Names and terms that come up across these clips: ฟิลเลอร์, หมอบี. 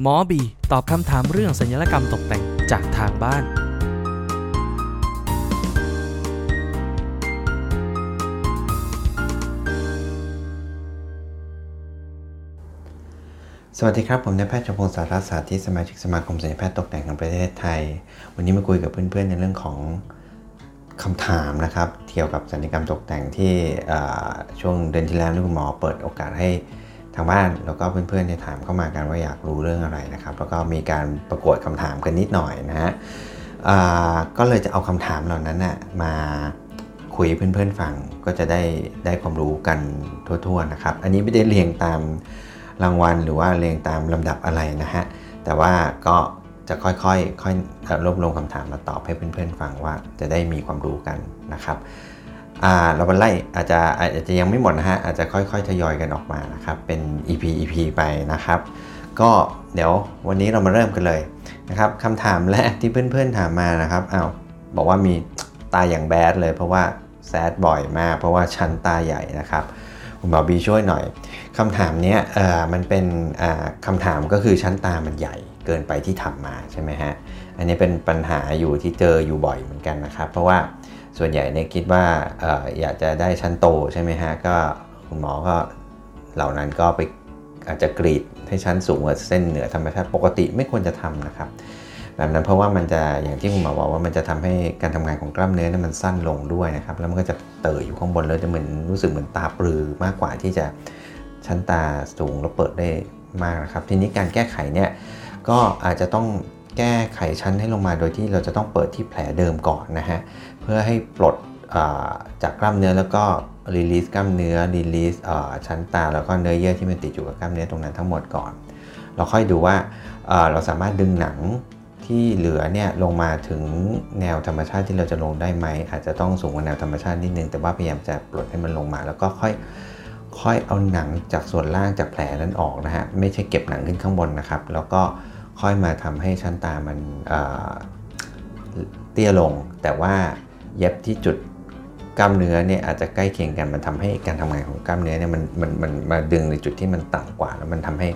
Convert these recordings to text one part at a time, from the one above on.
หมอบีตอบคำถามเรื่องสัญลักษณ์ตกแต่งจากทางบ้านสวัสดีครับผมนายแพทย์ชมพงศ์สาธารณศาสตร์ที่สมาชิกสมาคมศัลยแพทย์ตกแต่งแห่งประเทศไทยวันนี้มาคุยกับเพื่อนๆในเรื่องของคำถามนะครับเกี่ยวกับศัลยกรรมตกแต่งที่ช่วงเดือนที่แล้วนี่คุณหมอเปิดโอกาสให้ทางบ้านแล้วก็เพื่อนๆได้ถามเข้ามากันว่าอยากรู้เรื่องอะไรนะครับแล้วก็มีการประกวดคำถามกันนิดหน่อยนะฮะก็เลยจะเอาคำถามเหล่านั้นน่ะมาคุยให้เพื่อนๆฟังก็จะได้ความรู้กันทั่วๆนะครับอันนี้ไม่ได้เรียงตามรางวัลหรือว่าเรียงตามลำดับอะไรนะฮะแต่ว่าก็จะค่อยรวบรวมคำถามมาตอบให้เพื่อนๆฟังว่าจะได้มีความรู้กันนะครับเราไปไล่อาจจะยังไม่หมดนะฮะอาจจะค่อยๆทยอยกันออกมานะครับเป็น EP ไปนะครับก็เดี๋ยววันนี้เรามาเริ่มกันเลยนะครับคำถามแรกที่เพื่อนๆถามมานะครับบอกว่ามีตาอย่างแบดเลยเพราะว่าแซดบ่อยมากเพราะว่าชั้นตาใหญ่นะครับคุณหมอบีช่วยหน่อยคำถามนี้มันเป็นคำถามก็คือชั้นตามันใหญ่เกินไปที่ทำมาใช่ไหมฮะอันนี้เป็นปัญหาอยู่ที่เจออยู่บ่อยเหมือนกันนะครับเพราะว่าส่วนใหญ่เนี่ยคิดว่า อยากจะได้ชั้นโตใช่ไหมฮะก็คุณหมอก็เหล่านั้นก็ไปอาจจะกรีดให้ชั้นสูงกว่าเส้นเหนือธรรมชาติปกติไม่ควรจะทำนะครับแบบนั้นเพราะว่ามันจะอย่างที่คุณหมอบอกว่ามันจะทำให้การทำงานของกล้ามเนื้อนั้นมันสั้นลงด้วยนะครับแล้วมันก็จะเต่ออยู่ข้างบนแล้วจะเหมือนรู้สึกเหมือนตาปลือมากกว่าที่จะชั้นตาสูงแล้วเปิดได้มากนะครับทีนี้การแก้ไขเนี่ยก็อาจจะต้องแก้ไขชั้นให้ลงมาโดยที่เราจะต้องเปิดที่แผลเดิมก่อนนะฮะเพื่อให้ปลดจากกล้ามเนื้อแล้วก็รีลีสกล้ามเนื้อรีลีสชั้นตาแล้วก็เนื้อเยื่อที่มันติดอยู่กับกล้ามเนื้อตรงนั้นทั้งหมดก่อนเราค่อยดูว่าเราสามารถดึงหนังที่เหลือเนี่ยลงมาถึงแนวธรรมชาติที่เราจะลงได้ไหมอาจจะต้องสูงกว่าแนวธรรมชาตินิดนึงแต่ว่าพยายามจะปลดให้มันลงมาแล้วก็ค่อยเอาหนังจากส่วนล่างจากแผลนั้นออกนะฮะไม่ใช่เก็บหนังขึ้นข้างบนนะครับแล้วก็ค่อยมาทำให้ชั้นตามันเตี้ยลงแต่ว่าเย็บที่จุดกล้ามเนื้อเนี่ยอาจจะใกล้เคียงกันมันทำให้การทำงานของกล้ามเนื้อเนี่ยมันมาดึงในจุดที่มันต่ำกว่าแล้วมันทำให้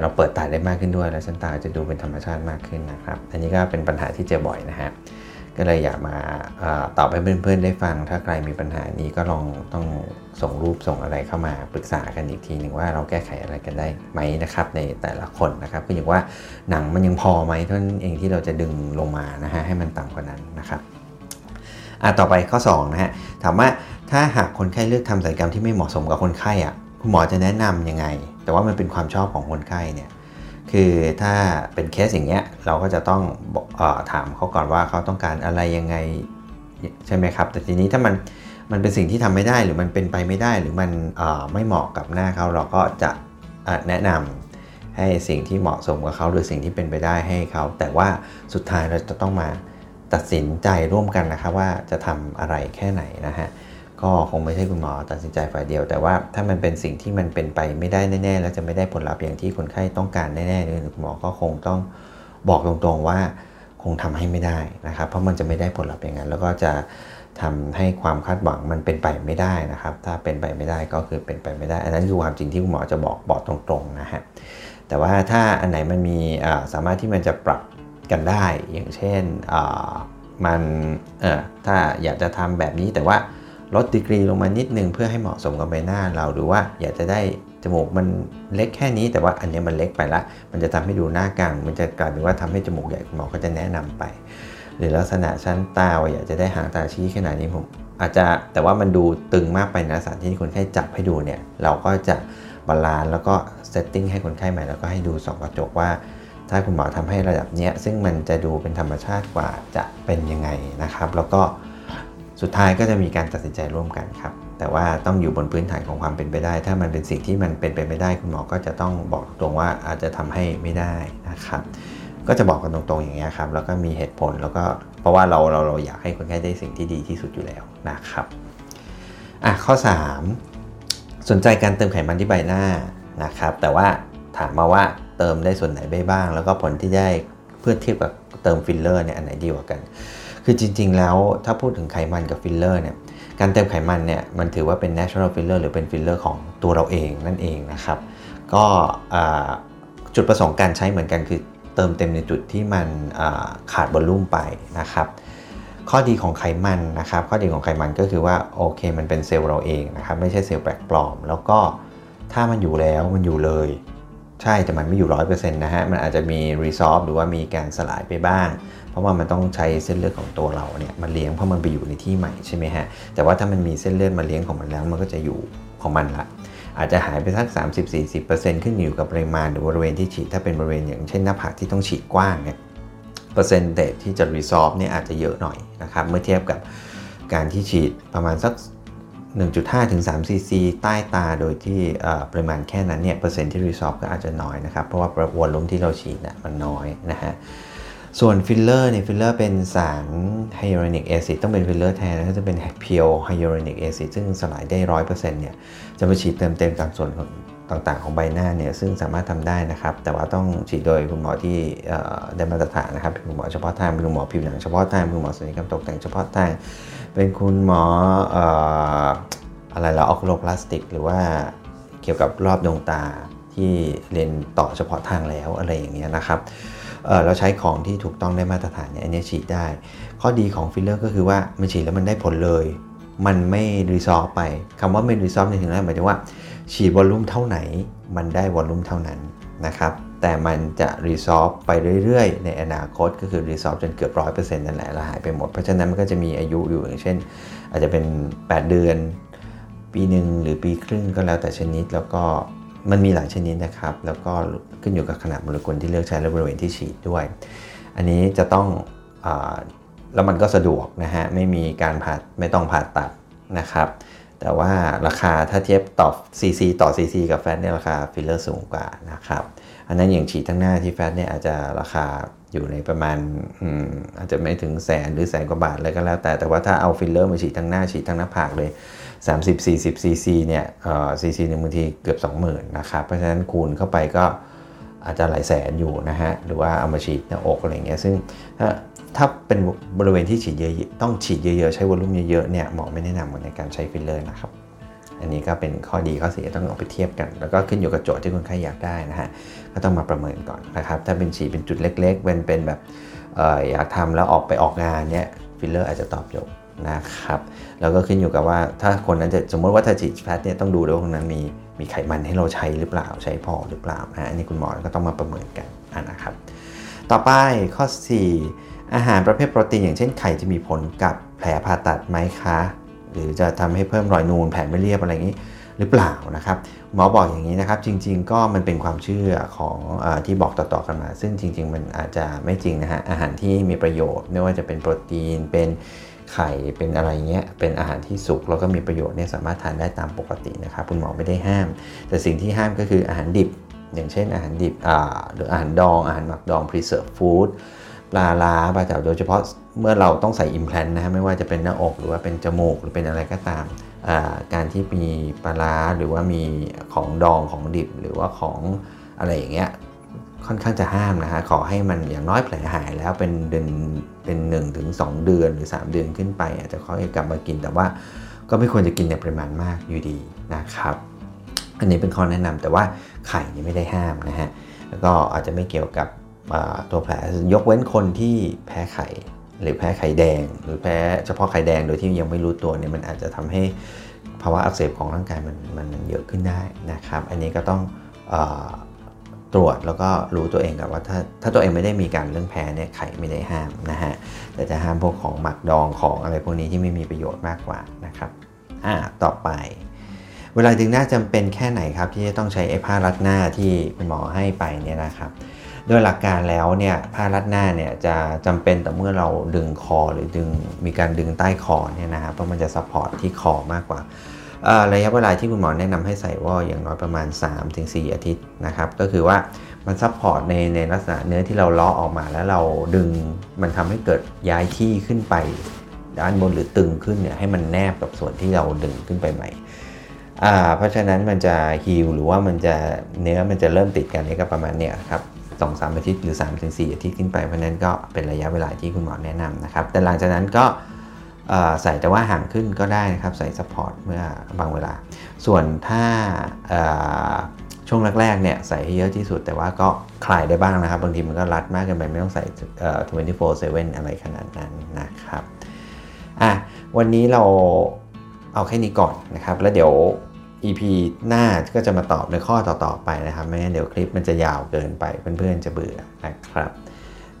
เราเปิดตาได้มากขึ้นด้วยแล้วชั้นตาจะดูเป็นธรรมชาติมากขึ้นนะครับอันนี้ก็เป็นปัญหาที่เจอบ่อยนะฮะก็เลยอยากมาตอบให้เพื่อนๆได้ฟังถ้าใครมีปัญหานี้ก็ลองต้องส่งรูปส่งอะไรเข้ามาปรึกษากันอีกทีหนึ่งว่าเราแก้ไขอะไรกันได้ไหมนะครับในแต่ละคนนะครับก็อย่างว่าหนังมันยังพอไหมเท่านั้นเองที่เราจะดึงลงมานะฮะให้มันต่ำกว่านั้นนะครับต่อไปข้อ2นะฮะถามว่าถ้าหากคนไข้เลือกทำศัลยกรรมที่ไม่เหมาะสมกับคนไข้อ่ะคุณหมอจะแนะนำยังไงแต่ว่ามันเป็นความชอบของคนไข้เนี่ยคือถ้าเป็นเคสอย่างเงี้ยเราก็จะต้องถามเขาก่อนว่าเขาต้องการอะไรยังไงใช่ไหมครับแต่ทีนี้ถ้ามันเป็นสิ่งที่ทำไม่ได้หรือมันเป็นไปไม่ได้หรือมันไม่เหมาะกับหน้าเขาเราก็จะแนะนำให้สิ่งที่เหมาะสมกับเขาหรือสิ่งที่เป็นไปได้ให้เขาแต่ว่าสุดท้ายเราจะต้องมาตัดสินใจร่วมกันนะครับว่าจะทำอะไรแค่ไหนนะฮะก็คงไม่ใช่คุณหมอตัดสินใจฝ่ายเดียวแต่ว่าถ้ามันเป็นสิ่งที่มันเป็นไปไม่ได้แน่ๆแล้วจะไม่ได้ผลลัพธ์อย่างที่คนไข้ต้องการแน่ๆเลยคุณหมอก็คงต้องบอกตรงๆว่าคงทำให้ไม่ได้นะครับเพราะมันจะไม่ได้ผลลัพธ์อย่างนั้นแล้วก็จะทำให้ความคาดหวังมันเป็นไปไม่ได้นะครับถ้าเป็นไปไม่ได้ก็คือเป็นไปไม่ได้อันนั้นคือความจริงที่คุณหมอจะบอกตรงๆนะฮะแต่ว่าถ้าอันไหนมันมีสามารถที่มันจะปรับกันได้อย่างเช่นมันถ้าอยากจะทำแบบนี้แต่ว่าลดดีกรีลงมานิดนึงเพื่อให้เหมาะสมกับใบหน้าเราหรือว่าอยากจะได้จมูกมันเล็กแค่นี้แต่ว่าอันนี้มันเล็กไปละมันจะทำให้ดูหน้ากลางมันจะกลายเป็นว่าทำให้จมูกใหญ่คุณหมอก็จะแนะนำไปหรือลักษณะชั้นตาอยากจะได้หางตาชี้ขนาดนี้ผมอาจจะแต่ว่ามันดูตึงมากไปนะสารที่คนไข้จับให้ดูเนี่ยเราก็จะบาลานซ์แล้วก็เซตติ้งให้คนไข้ใหม่แล้วก็ให้ดูส่องกระจกว่าถ้าคุณหมอทำให้ระดับเนี้ยซึ่งมันจะดูเป็นธรรมชาติกว่าจะเป็นยังไงนะครับแล้วก็สุดท้ายก็จะมีการตัดสินใจร่วมกันครับแต่ว่าต้องอยู่บนพื้นฐานของความเป็นไปได้ถ้ามันเป็นสิ่งที่มันเป็นไปไม่ได้คุณหมอก็จะต้องบอกตรงว่าอาจจะทำให้ไม่ได้นะครับก็จะบอกกันตรงๆอย่างเงี้ยครับแล้วก็มีเหตุผลแล้วก็เพราะว่าเราอยากให้คนไข้ได้สิ่งที่ดีที่สุดอยู่แล้วนะครับข้อ3สนใจการเติมไขมันที่ใบหน้านะครับแต่ว่าถามมาว่าเติมได้ส่วนไหนบ้างแล้วก็ผลที่ได้เพื่อเทียบกับเติมฟิลเลอร์เนี่ยอันไหนดีกว่ากันคือจริงๆแล้วถ้าพูดถึงไขมันกับฟิลเลอร์เนี่ยการเติมไขมันเนี่ยมันถือว่าเป็น natural filler หรือเป็นฟิลเลอร์ของตัวเราเองนั่นเองนะครับก็ จุดประสงค์การใช้เหมือนกันคือเติมเต็มในจุดที่มันขาดวอลลุ่มไปนะครับข้อดีของไขมันนะครับข้อดีของไขมันก็คือว่าโอเคมันเป็นเซลล์เราเองนะครับไม่ใช่เซลล์แปลกปลอมแล้วก็ถ้ามันอยู่แล้วมันอยู่เลยใช่แต่มันไม่อยู่ 100% นะฮะมันอาจจะมี resorb หรือว่ามีการสลายไปบ้างเพราะว่ามันต้องใช้เส้นเลือดของตัวเราเนี่ยมันเลี้ยงเพราะมันไปอยู่ในที่ใหม่ใช่ไหมฮะแต่ว่าถ้ามันมีเส้นเลือดมาเลี้ยงของมันแล้วมันก็จะอยู่ของมันละอาจจะหายไปสัก 30-40% ขึ้นอยู่กับปริมาณหรือบริเวณที่ฉีดถ้าเป็นบริเวณอย่างเช่นหน้าผากที่ต้องฉีดกว้างเนี่ยเปอร์เซ็นต์ที่จะ resorb เนี่ยอาจจะเยอะหน่อยนะครับเมื่อเทียบกับการที่ฉีดประมาณสัก1.5-3 cc ใต้ตาโดยที่ปริมาณแค่นั้นเนี่ยเปอร์เซ็นต์ที่รีซอร์บก็อาจจะน้อยนะครับเพราะว่าวอลลุ่มที่เราฉีดน่ะมันน้อยนะฮะส่วนฟิลเลอร์เนี่ยฟิลเลอร์เป็นสารไฮยาลูรอนิกแอซิดต้องเป็นฟิลเลอร์แทนนะจะเป็นเพียวไฮยาลูรอนิกแอซิดซึ่งสลายได้ 100% เนี่ยจะไปฉีดเติมเต็มตามส่วนต่างๆของใบหน้าเนี่ยซึ่งสามารถทำได้นะครับแต่ว่าต้องฉีดโดยคุณหมอที่ได้มาตรฐานนะครับเป็นคุณหมอเฉพาะทางเป็นคุณหมอผิวหนังเฉพาะทางเป็นคุณหมอศัลยกรรมตกแต่งเฉพาะทางเป็นคุณหมออะไรล่ะออคูโลพลาสติกหรือว่าเกี่ยวกับรอบดวงตาที่เรียนต่อเฉพาะทางแล้วอะไรอย่างเงี้ยนะครับเราใช้ของที่ถูกต้องได้มาตรฐานเนี่ยอันนี้ฉีดได้ข้อดีของฟิลเลอร์ก็คือว่ามันฉีดแล้วมันได้ผลเลยมันไม่รีซอร์ฟไปคำว่าไม่รีซอร์ฟในถึงนั้นหมายถึงว่าฉีดวอลลุ่มเท่าไหนมันได้วอลลุ่มเท่านั้นนะครับแต่มันจะรีซอร์ฟไปเรื่อยๆในอนาคตก็คือรีซอร์ฟจนเกือบ 100% นั่นแหละละหายไปหมดเพราะฉะนั้นมันก็จะมีอายุอยู่อย่างเช่นอาจจะเป็น8เดือนปีนึงหรือปีครึ่งก็แล้วแต่ชนิดแล้วก็มันมีหลายชนิดนะครับแล้วก็ขึ้นอยู่กับขนาดโมเลกุลที่เลือกใช้และบริเวณที่ฉีดด้วยอันนี้จะต้องแล้วมันก็สะดวกนะฮะไม่มีการผ่าไม่ต้องผ่าตัดนะครับแต่ว่าราคาถ้าเทียบต่อ cc ต่อ cc กับแฟตเนี่ยราคาฟิลเลอร์สูงกว่านะครับอันนั้นอย่างฉีดทั้งหน้าที่แฟตเนี่ยอาจจะราคาอยู่ในประมาณอาจจะไม่ถึงแสนหรือแสนกว่าบาทเลยก็แล้วแต่ว่าถ้าเอาฟิลเลอร์มาฉีดทั้งหน้าฉีดทั้งหน้าผากเลย 30-40 cc เนี่ยcc นึงบางทีเกือบ 20,000 นะครับเพราะฉะนั้นคูณเข้าไปก็อาจจะหลายแสนอยู่นะฮะหรือว่าเอามาฉีดหน้าอกอะไรเงี้ยซึ่งถ้าเป็นบริเวณที่ฉีดเยอะต้องฉีดเยอะๆใช้วอลลุ่มเยอะๆเนี่ยหมอไม่แนะนำในการใช้ฟิลเลอร์นะครับอันนี้ก็เป็นข้อดีข้อเสียต้องลองไปเทียบกันแล้วก็ขึ้นอยู่กับโจทย์ที่คนไข้อยากได้นะฮะก็ต้องมาประเมินก่อนนะครับถ้าเป็นฉีดเป็นจุดเล็กๆเป็นแบบอยากทำแล้วออกงานเนี่ยฟิลเลอร์อาจจะตอบโจทย์นะครับแล้วก็ขึ้นอยู่กับว่าถ้าคนนั้นจะสมมติว่าถ้าฉีดแฟตเนี่ยต้องดูด้วยว่าคนนั้นมีไขมันให้เราใช้หรือเปล่าใช้พอหรือเปล่านะอันนี้คุณหมอก็ต้องมาประเมินกันนะครับต่อไปข้อ4อาหารประเภทโปรตีนอย่างเช่นไข่จะมีผลกับแผลผ่าตัดไหมคะหรือจะทำให้เพิ่มรอยนูนแผลไม่เรียบอะไรอย่างนี้หรือเปล่านะครับหมอบอกอย่างนี้นะครับจริงๆก็มันเป็นความเชื่อของที่บอกต่อๆกันมาซึ่งจริงๆมันอาจจะไม่จริงนะฮะอาหารที่มีประโยชน์ไม่ว่าจะเป็นโปรตีนเป็นไข่เป็นอะไรเงี้ยเป็นอาหารที่สุกแล้วก็มีประโยชน์เนี่ยสามารถทานได้ตามปกตินะครับคุณหมอไม่ได้ห้ามแต่สิ่งที่ห้ามก็คืออาหารดิบอย่างเช่นอาหารดิบหรืออาหารดองอาหารหมักดอง preserved food ปลาร้าปลาแจ่วโดยเฉพาะเมื่อเราต้องใส่ implant นะฮะไม่ว่าจะเป็นหน้าอกหรือว่าเป็นจมูกหรือเป็นอะไรก็ตามการที่มีปลาร้าหรือว่ามีของดองของดิบหรือว่าของอะไรอย่างเงี้ยค่อนข้างจะห้ามนะฮะขอให้มันอย่างน้อยแผลหายแล้วเป็นเดือนเป็น 1-2 เดือนหรือ3เดือนขึ้นไปอาจจะค่อยกลับมากินแต่ว่าก็ไม่ควรจะกินในปริมาณมากอยู่ดีนะครับอันนี้เป็นข้อแนะนำแต่ว่าไข่นี่ไม่ได้ห้ามนะฮะแล้วก็อาจจะไม่เกี่ยวกับตัวแผลยกเว้นคนที่แพ้ไข่หรือแพ้ไข่แดงหรือแพ้เฉพาะไข่แดงโดยที่ยังไม่รู้ตัวเนี่ยมันอาจจะทำให้ภาวะอักเสบของร่างกายมันเยอะขึ้นได้นะครับอันนี้ก็ต้องตรวจแล้วก็รู้ตัวเองกับว่าถ้าตัวเองไม่ได้มีการเรื่องแพ้เนี่ยไข่ไม่ได้ห้ามนะฮะแต่จะห้ามพวกของหมักดองของอะไรพวกนี้ที่ไม่มีประโยชน์มากกว่านะครับต่อไปเวลาดึงหน้าจำเป็นแค่ไหนครับที่จะต้องใช้ไอ้ผ้ารัดหน้าที่คุณหมอให้ไปเนี่ยนะครับโดยหลักการแล้วเนี่ยผ้ารัดหน้าเนี่ยจะจำเป็นแต่เมื่อเราดึงคอหรือดึงมีการดึงใต้คอเนี่ยนะครับเพราะมันจะซัพพอร์ตที่คอมากกว่าระยะเวลาที่คุณหมอแนะนำให้ใส่ว่าอย่างน้อยประมาณ 3-4 อาทิตย์นะครับก็คือว่ามันซัพพอร์ตในลักษณะเนื้อที่เราล้อออกมาแล้วเราดึงมันทำให้เกิดย้ายที่ขึ้นไปด้านบนหรือตึงขึ้นเนี่ยให้มันแนบกับส่วนที่เราดึงขึ้นไปใหม่เพราะฉะนั้นมันจะฮีลหรือว่ามันจะเนื้อมันจะเริ่มติดกันนี่ก็ประมาณเนี้ยครับ 2-3 อาทิตย์หรือ 3-4 อาทิตย์ขึ้นไปเพราะนั้นก็เป็นระยะเวลาที่คุณหมอแนะนำนะครับแต่หลังจากนั้นก็ใส่แต่ว่าห่างขึ้นก็ได้นะครับใส่ซัพพอร์ตเมื่อบางเวลาส่วนถ้า ช่วงแรกๆเนี่ยใส่ให้เยอะที่สุดแต่ว่าก็คลายได้บ้างนะครับบางทีมันก็รัดมากเกินไปไม่ต้องใส่24/7 อะไรขนาดนั้นนะครับวันนี้เราเอาแค่นี้ก่อนนะครับแล้วเดี๋ยว EP หน้าก็จะมาตอบในข้อต่อๆไปนะครับไม่งั้นเดี๋ยวคลิปมันจะยาวเกินไปเพื่อนๆจะเบื่อนะครับ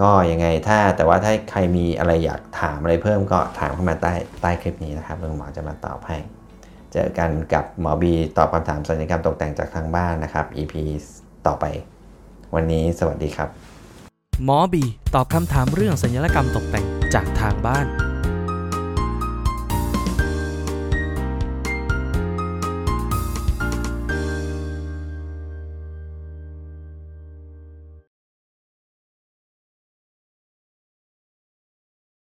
ก็ยังไงแต่ว่าถ้าใครมีอะไรอยากถามอะไรเพิ่มก็ถามเข้ามาใต้คลิปนี้นะครับหมอจะมาตอบให้เจอกันกับหมอบีตอบคำถามศัลยกรรมตกแต่งจากทางบ้านนะครับ EP ต่อไปวันนี้สวัสดีครับหมอบีตอบคำถามเรื่องศัลยกรรมตกแต่งจากทางบ้าน